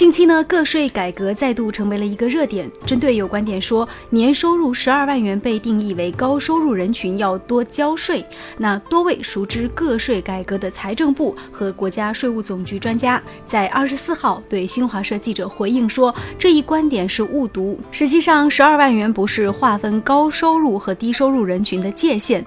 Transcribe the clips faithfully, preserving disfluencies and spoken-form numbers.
近期呢，个税改革再度成为了一个热点。针对有观点说，年收入十二万元被定义为高收入人群要多交税，那多位熟知个税改革的财政部和国家税务总局专家在二十四号对新华社记者回应说，这一观点是误读。实际上，十二万元不是划分高收入和低收入人群的界限。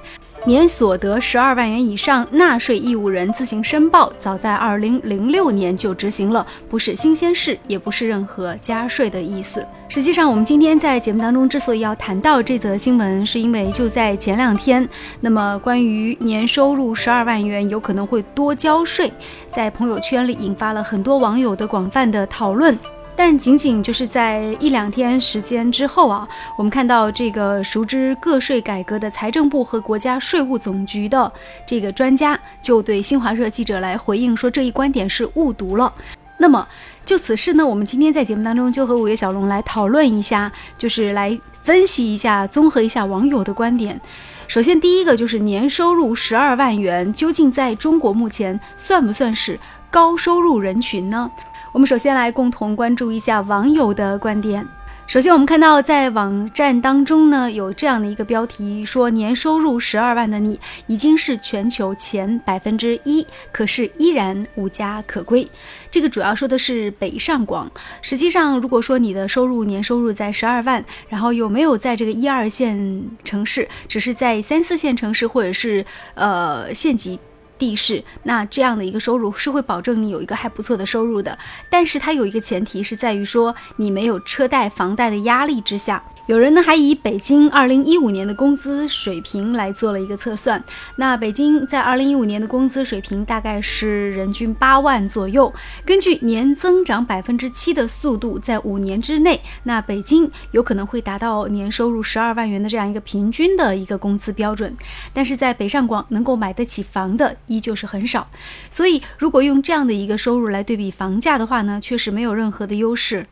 年所得十二万元以上，纳税义务人自行申报，早在二零零六年就执行了，不是新鲜事，也不是任何加税的意思。实际上，我们今天在节目当中之所以要谈到这则新闻，是因为就在前两天，那么关于年收入十二万元有可能会多交税，在朋友圈里引发了很多网友的广泛的讨论。但仅仅就是在一两天时间之后啊，我们看到这个熟知个税改革的财政部和国家税务总局的这个专家就对新华社记者来回应说，这一观点是误读了。那么就此事呢，我们今天在节目当中就和五月小龙来讨论一下，就是来分析一下，综合一下网友的观点。首先第一个就是年收入十二万元究竟在中国目前算不算是高收入人群呢？我们首先来共同关注一下网友的观点。首先我们看到在网站当中呢，有这样的一个标题说，年收入十二万的你已经是全球前 百分之一， 可是依然无家可归。这个主要说的是北上广。实际上如果说你的收入年收入在十二万，然后有没有在这个一二线城市，只是在三四线城市或者是呃县级地市，那这样的一个收入是会保证你有一个还不错的收入的，但是它有一个前提是在于说你没有车贷房贷的压力之下。有人呢还以北京二零一五年的工资水平来做了一个测算，那北京在二零一五年的工资水平大概是人均八万左右，根据年增长 百分之七 的速度，在五年之内，那北京有可能会达到年收入十二万元的这样一个平均的一个工资标准，但是在北上广能够买得起房的依旧是很少，所以如果用这样的一个收入来对比房价的话呢，确实没有任何的优势。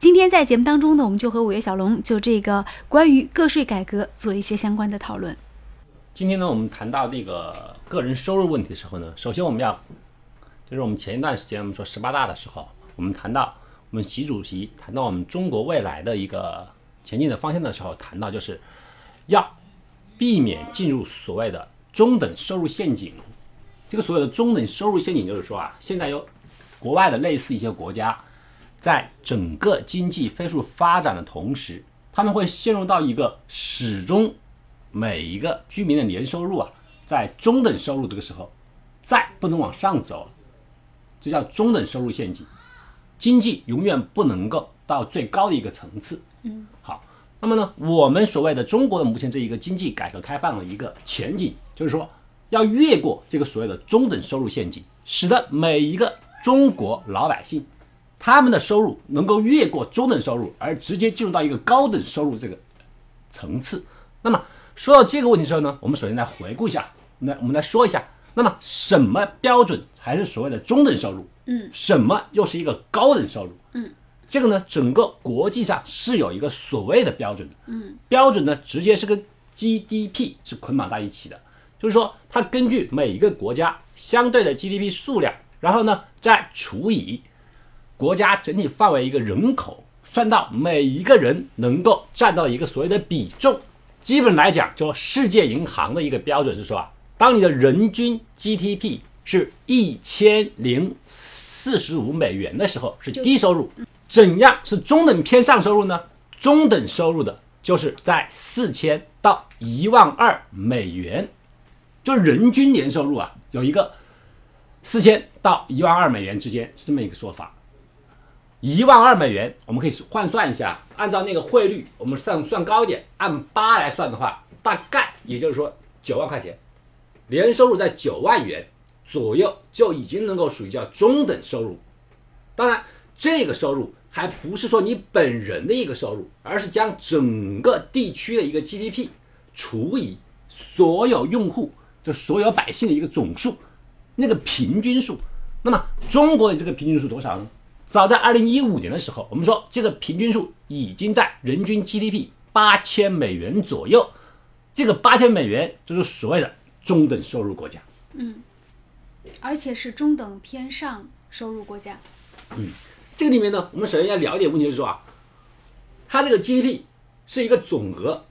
今天在节目当中呢，我们就和五月小龙就这个关于个税改革做一些相关的讨论。今天呢，我们谈到这个个人收入问题的时候呢，首先我们要就是我们前一段时间我们说十八大的时候，我们谈到我们习主席谈到我们中国未来的一个前进的方向的时候，谈到就是要避免进入所谓的中等收入陷阱。这个所谓的中等收入陷阱就是说啊，现在有国外的类似一些国家，在整个经济飞速发展的同时，他们会陷入到一个始终每一个居民的年收入啊，在中等收入这个时候再不能往上走了，这叫中等收入陷阱，经济永远不能够到最高的一个层次。嗯，好，那么呢，我们所谓的中国的目前这一个经济改革开放的一个前景，就是说要越过这个所谓的中等收入陷阱，使得每一个中国老百姓他们的收入能够越过中等收入，而直接进入到一个高等收入这个层次。那么说到这个问题的时候呢，我们首先来回顾一下，那我们来说一下，那么什么标准才是所谓的中等收入？嗯，什么又是一个高等收入？嗯，这个呢，整个国际上是有一个所谓的标准的。嗯，标准呢，直接是跟 G D P 是捆绑在一起的。就是说它根据每一个国家相对的 G D P 数量，然后呢再除以国家整体范围一个人口，算到每一个人能够占到一个所谓的比重。基本来讲，就世界银行的一个标准是说啊，当你的人均 G D P 是一千零四十五美元的时候是低收入。怎样是中等偏上收入呢？中等收入的就是在四千到一万二美元，就人均年收入啊，有一个四千到一万二美元之间是这么一个说法。一万二美元，我们可以换算一下，按照那个汇率，我们算算高一点，按八来算的话，大概也就是说九万块钱，年收入在九万元左右就已经能够属于叫中等收入。当然，这个收入还不是说你本人的一个收入，而是将整个地区的一个 G D P 除以所有用户。就所有百姓的一个总数，那个平均数。那么中国的这个平均数多少呢？早在二零一五年的时候，我们说这个平均数已经在人均 G D P 八千 美元左右，这个八千美元就是所谓的中等收入国家。嗯，而且是中等偏上收入国家。嗯，这个里面呢，我们首先要了解问题是说啊，它这个 G D P 是一个总额，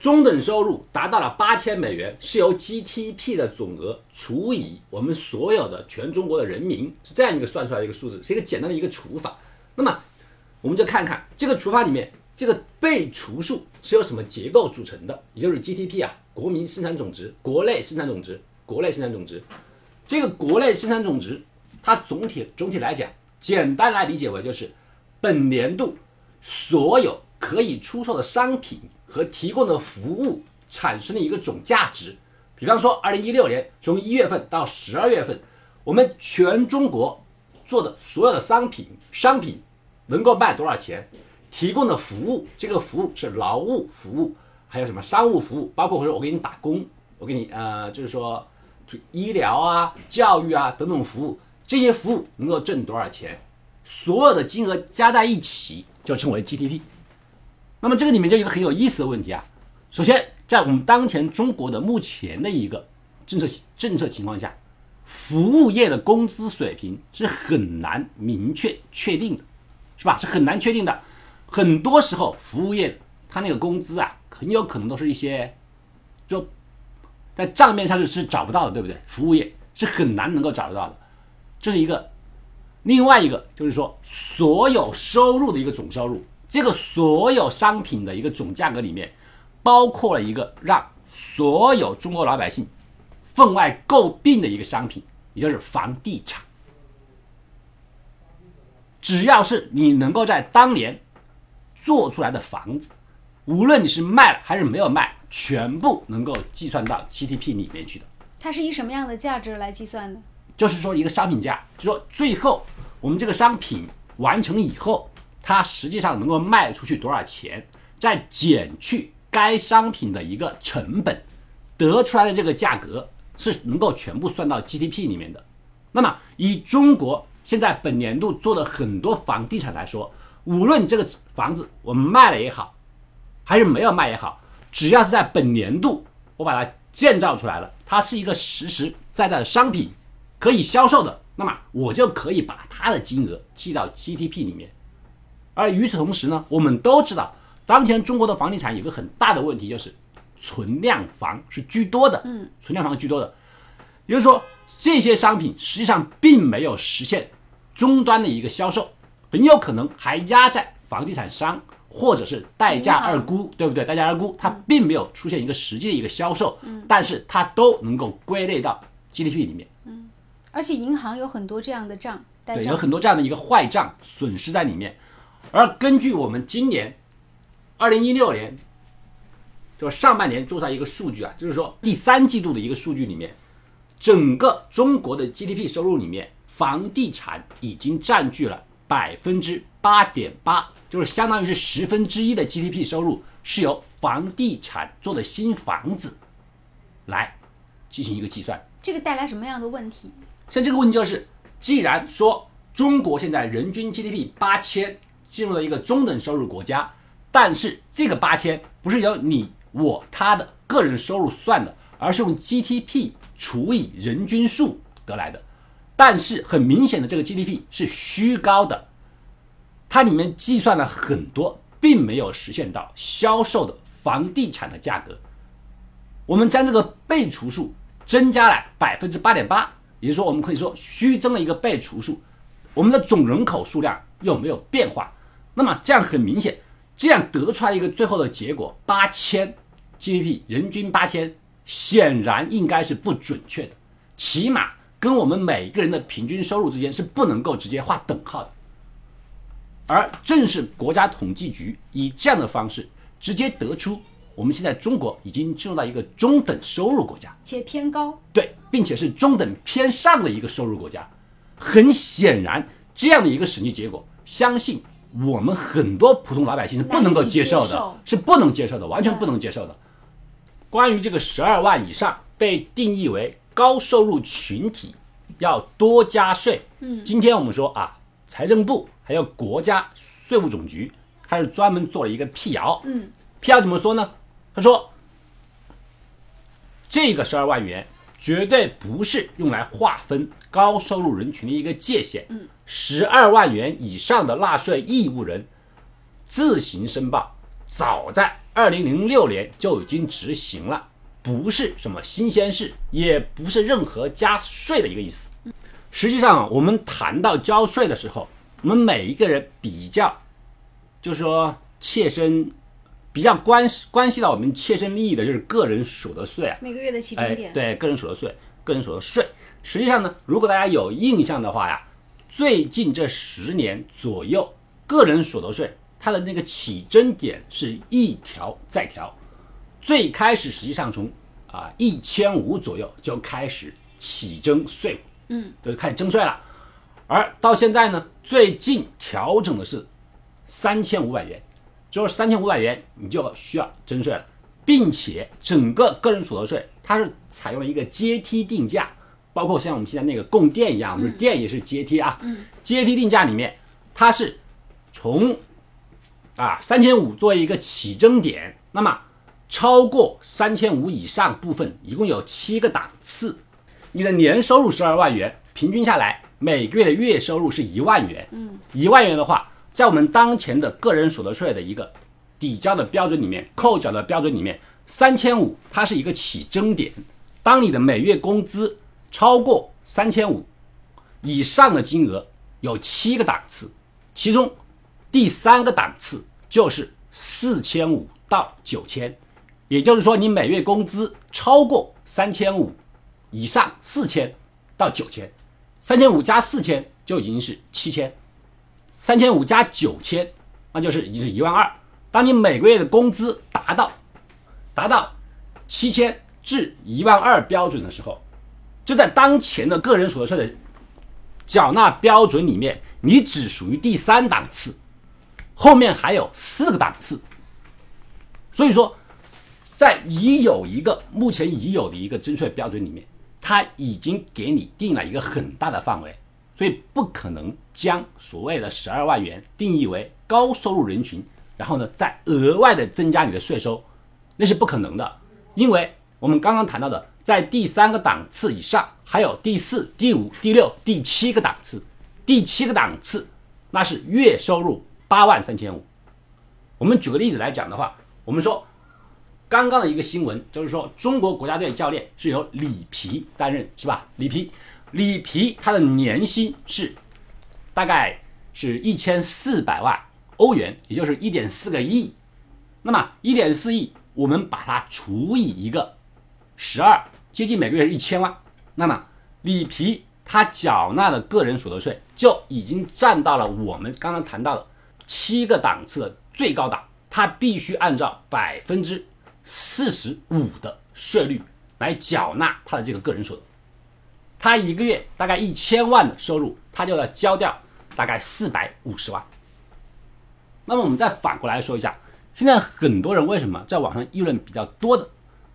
中等收入达到了八千美元，是由 G D P 的总额除以我们所有的全中国的人民，是这样一个算出来的一个数字，是一个简单的一个除法。那么我们就看看这个除法里面这个被除数是由什么结构组成的，也就是 G D P 啊，国民生产总值、国内生产总值、国内生产总值。这个国内生产总值，它总体总体来讲，简单来理解为就是本年度所有可以出售的商品和提供的服务产生的一个总价值。比方说，二零一六年从一月份到十二月份，我们全中国做的所有的商品，商品能够卖多少钱？提供的服务，这个服务是劳务服务，还有什么商务服务，包括我给你打工，我给你呃，就是说医疗啊、教育啊等等服务，这些服务能够挣多少钱？所有的金额加在一起就称为 G D P。那么这个里面就有一个很有意思的问题啊。首先，在我们当前中国的目前的一个政策政策情况下，服务业的工资水平是很难明确确定的，是吧？是很难确定的。很多时候，服务业它那个工资啊，很有可能都是一些，就在账面上是是找不到的，对不对？服务业是很难能够找得到的，这是一个。另外一个就是说，所有收入的一个总收入，这个所有商品的一个总价格里面，包括了一个让所有中国老百姓分外诟病的一个商品，也就是房地产。只要是你能够在当年做出来的房子，无论你是卖了还是没有卖，全部能够计算到 G D P 里面去的。它是以什么样的价值来计算的？就是说一个商品价，就是说最后我们这个商品完成以后，它实际上能够卖出去多少钱，再减去该商品的一个成本，得出来的这个价格是能够全部算到 G D P 里面的。那么以中国现在本年度做的很多房地产来说，无论这个房子我们卖了也好，还是没有卖也好，只要是在本年度我把它建造出来了，它是一个实实在在的商品可以销售的，那么我就可以把它的金额记到 G D P 里面。而与此同时呢，我们都知道当前中国的房地产有个很大的问题，就是存量房是居多的，嗯，存量房居多的，也就是说这些商品实际上并没有实现终端的一个销售，很有可能还压在房地产商或者是代价二估，对不对？代价二估它并没有出现一个实际的一个销售，嗯，但是它都能够归类到 G D P 里面，嗯，而且银行有很多这样的账，代账，对，有很多这样的一个坏账损失在里面。而根据我们今年二零一六年就上半年做出来一个数据啊，就是说第三季度的一个数据里面，整个中国的 G D P 收入里面，房地产已经占据了百分之八点八，就是相当于是十分之一的 G D P 收入是由房地产做的新房子来进行一个计算。这个带来什么样的问题？像这个问题就是，既然说中国现在人均 G D P 八千，进入了一个中等收入国家，但是这个八千不是由你我他的个人收入算的，而是用 G D P 除以人均数得来的。但是很明显的，这个 G D P 是虚高的，它里面计算了很多并没有实现到销售的房地产的价格。我们将这个被除数增加了 百分之八点八， 也就是说我们可以说虚增了一个被除数，我们的总人口数量又没有变化。那么这样很明显，这样得出来一个最后的结果，八千 G D P 人均八千显然应该是不准确的，起码跟我们每个人的平均收入之间是不能够直接画等号的。而正是国家统计局以这样的方式直接得出我们现在中国已经进入到一个中等收入国家，且偏高，对，并且是中等偏上的一个收入国家。很显然这样的一个审计结果，相信我们很多普通老百姓是不能够接受的，是不能接受的，完全不能接受的。关于这个十二万以上被定义为高收入群体要多加税，嗯，今天我们说啊，财政部还有国家税务总局，它是专门做了一个辟谣，嗯，辟谣怎么说呢？他说，这个十二万元绝对不是用来划分高收入人群的一个界限。嗯，十二万元以上的纳税义务人自行申报，早在二零零六年就已经执行了，不是什么新鲜事，也不是任何加税的一个意思。实际上，我们谈到交税的时候，我们每一个人比较，就是说切身。比较关系关系到我们切身利益的就是个人所得税啊，每个月的起征点、哎、对个人所得税，个人所得税。实际上呢，如果大家有印象的话呀，最近这十年左右，个人所得税它的那个起征点是一条再调，最开始实际上从啊一千五左右就开始起征税务，嗯，就开始征税了。而到现在呢，最近调整的是三千五百元。就是三千五百元，你就需要征税了，并且整个个人所得税它是采用了一个阶梯定价，包括像我们现在那个供电一样，我们电也是阶梯啊。嗯、阶梯定价里面，它是从啊三千五作为一个起征点，那么超过三千五以上部分，一共有七个档次。你的年收入十二万元，平均下来每个月的月收入是一万元。嗯，一万元的话。在我们当前的个人所得税的一个抵交的标准里面，扣缴的标准里面，三千五它是一个起征点。当你的每月工资超过三千五以上的金额，有七个档次，其中第三个档次就是四千五到九千，也就是说，你每月工资超过三千五以上，四千到九千，三千五加四千就已经是七千。三千五加九千，那就是已经是一万二。当你每个月的工资达到达到七千至一万二标准的时候，就在当前的个人所得税的缴纳标准里面，你只属于第三档次，后面还有四个档次。所以说，在已有一个目前已有的一个征税标准里面，它已经给你定了一个很大的范围。所以不可能将所谓的十二万元定义为高收入人群，然后呢再额外的增加你的税收，那是不可能的。因为我们刚刚谈到的，在第三个档次以上，还有第四、第五、第六、第七个档次，第七个档次那是月收入八万三千五。我们举个例子来讲的话，我们说刚刚的一个新闻就是说，中国国家队教练是由里皮担任，是吧？里皮。里皮他的年薪是大概是一千四百万欧元，也就是一点四个亿。那么一点四亿，我们把它除以一个十二，接近每个月是一千万。那么里皮他缴纳的个人所得税就已经占到了我们刚刚谈到的七个档次的最高档，他必须按照百分之四十五的税率来缴纳他的这个个人所得。他一个月大概一千万的收入，他就要交掉大概四百五十万。那么我们再反过来说一下，现在很多人为什么在网上议论比较多的，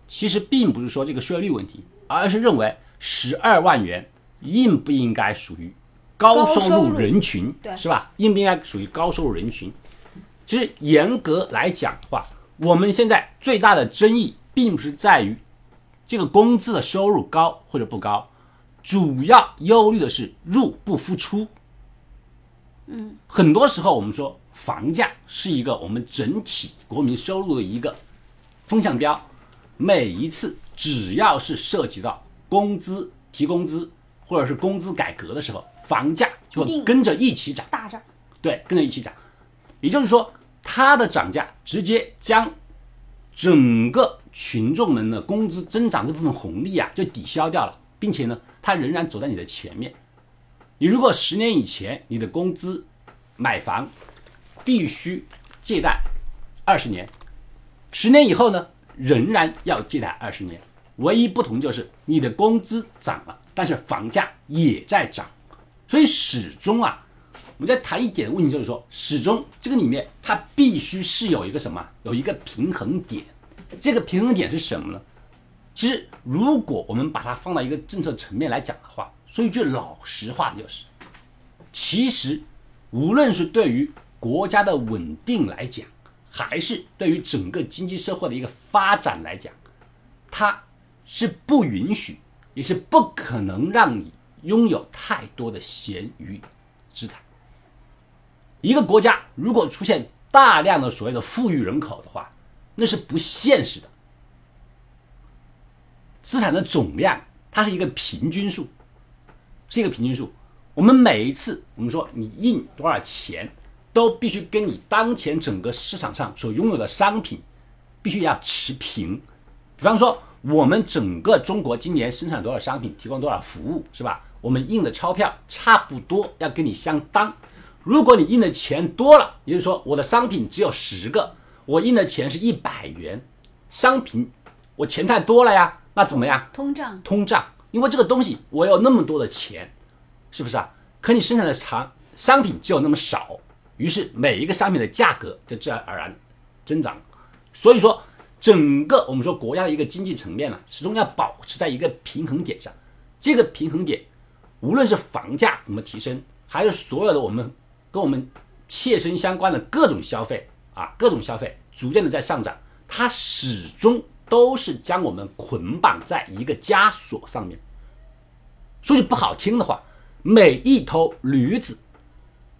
其实并不是说这个税率问题，而是认为十二万元应不应该属于高收入人群，是吧？应不应该属于高收入人群？其实严格来讲的话，我们现在最大的争议并不是在于这个工资的收入高或者不高。主要忧虑的是入不敷出。嗯，很多时候我们说房价是一个我们整体国民收入的一个风向标，每一次只要是涉及到工资提工资或者是工资改革的时候，房价就会跟着一起涨，大涨。对，跟着一起涨，也就是说它的涨价直接将整个群众们的工资增长这部分红利啊就抵消掉了，并且呢，它仍然走在你的前面。你如果十年以前你的工资买房必须借贷二十年，十年以后呢，仍然要借贷二十年。唯一不同就是你的工资涨了，但是房价也在涨。所以始终啊，我们在谈一点的问题，就是说，始终这个里面它必须是有一个什么，有一个平衡点。这个平衡点是什么呢？其实如果我们把它放到一个政策层面来讲的话，说一句老实话就是，其实无论是对于国家的稳定来讲，还是对于整个经济社会的一个发展来讲，它是不允许也是不可能让你拥有太多的闲余资产。一个国家如果出现大量的所谓的富裕人口的话，那是不现实的。资产的总量它是一个平均数，是一个平均数。我们每一次我们说你印多少钱，都必须跟你当前整个市场上所拥有的商品必须要持平。比方说我们整个中国今年生产多少商品，提供多少服务，是吧？我们印的钞票差不多要跟你相当。如果你印的钱多了，也就是说我的商品只有十个，我印的钱是一百元，商品我钱太多了呀，那怎么样？通胀，通胀，因为这个东西我有那么多的钱，是不是啊？可你生产的商商品只有那么少，于是每一个商品的价格就自然而然增长。所以说整个我们说国家的一个经济层面啊，始终要保持在一个平衡点上。这个平衡点无论是房价怎么提升，还是所有的我们跟我们切身相关的各种消费啊，各种消费逐渐的在上涨，它始终都是将我们捆绑在一个枷锁上面。说句不好听的话，每一头驴子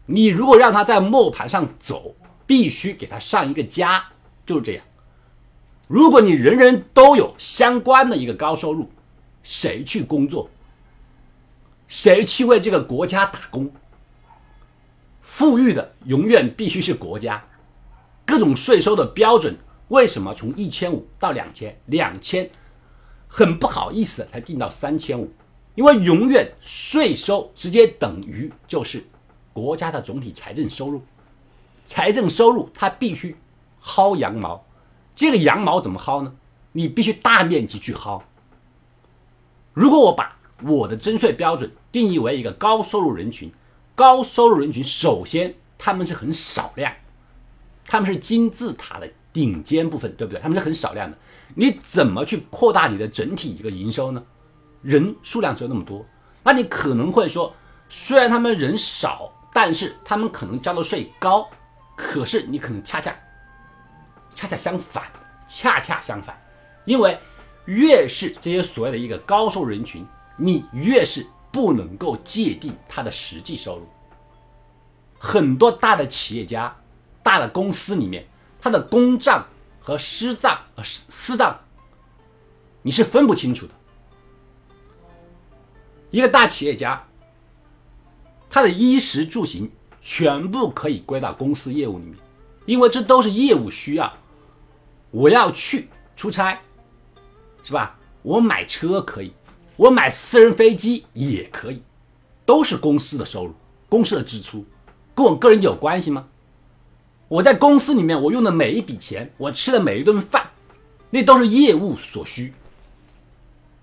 你如果让它在磨盘上走，必须给它上一个枷，就是这样。如果你人人都有相关的一个高收入，谁去工作？谁去为这个国家打工？富裕的永远必须是国家。各种税收的标准为什么从一千五百到两千，两千很不好意思才定到三千五百？因为永远税收直接等于就是国家的总体财政收入，财政收入它必须薅羊毛，这个羊毛怎么薅呢？你必须大面积去薅。如果我把我的征税标准定义为一个高收入人群，高收入人群首先他们是很少量，他们是金字塔的顶尖部分，对不对？他们是很少量的，你怎么去扩大你的整体一个营收呢？人数量只有那么多，那你可能会说，虽然他们人少，但是他们可能交的税高，可是你可能恰恰恰恰相反，恰恰相反，因为越是这些所谓的一个高收入人群，你越是不能够界定他的实际收入。很多大的企业家、大的公司里面，他的公账和私账、呃、私账你是分不清楚的。一个大企业家，他的衣食住行全部可以归到公司业务里面，因为这都是业务需要。我要去出差，是吧？我买车可以，我买私人飞机也可以，都是公司的收入，公司的支出，跟我个人有关系吗？我在公司里面我用的每一笔钱，我吃的每一顿饭，那都是业务所需。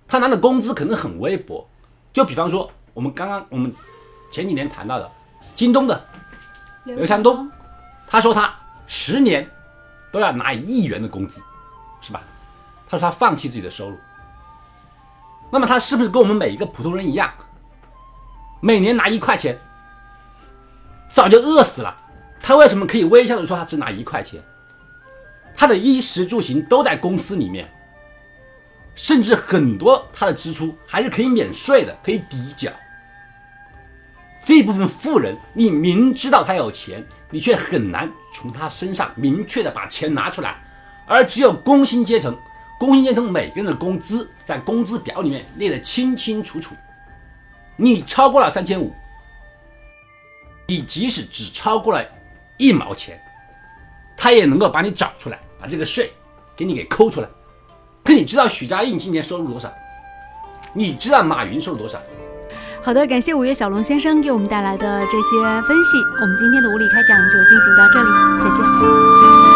他拿的工资可能很微薄，就比方说我们刚刚我们前几年谈到的京东的刘强东，他说他十年都要拿一元的工资，是吧？他说他放弃自己的收入。那么他是不是跟我们每一个普通人一样，每年拿一块钱早就饿死了？他为什么可以微笑的说他只拿一块钱？他的衣食住行都在公司里面，甚至很多他的支出还是可以免税的，可以抵缴。这部分富人，你明知道他有钱，你却很难从他身上明确的把钱拿出来。而只有工薪阶层，工薪阶层每个人的工资在工资表里面列得清清楚楚。你超过了三千五，你即使只超过了一毛钱，他也能够把你找出来，把这个税给你给抠出来。可你知道许家印今年收入多少？你知道马云收入多少？好的，感谢五月小龙先生给我们带来的这些分析。我们今天的无理开讲就进行到这里，再见。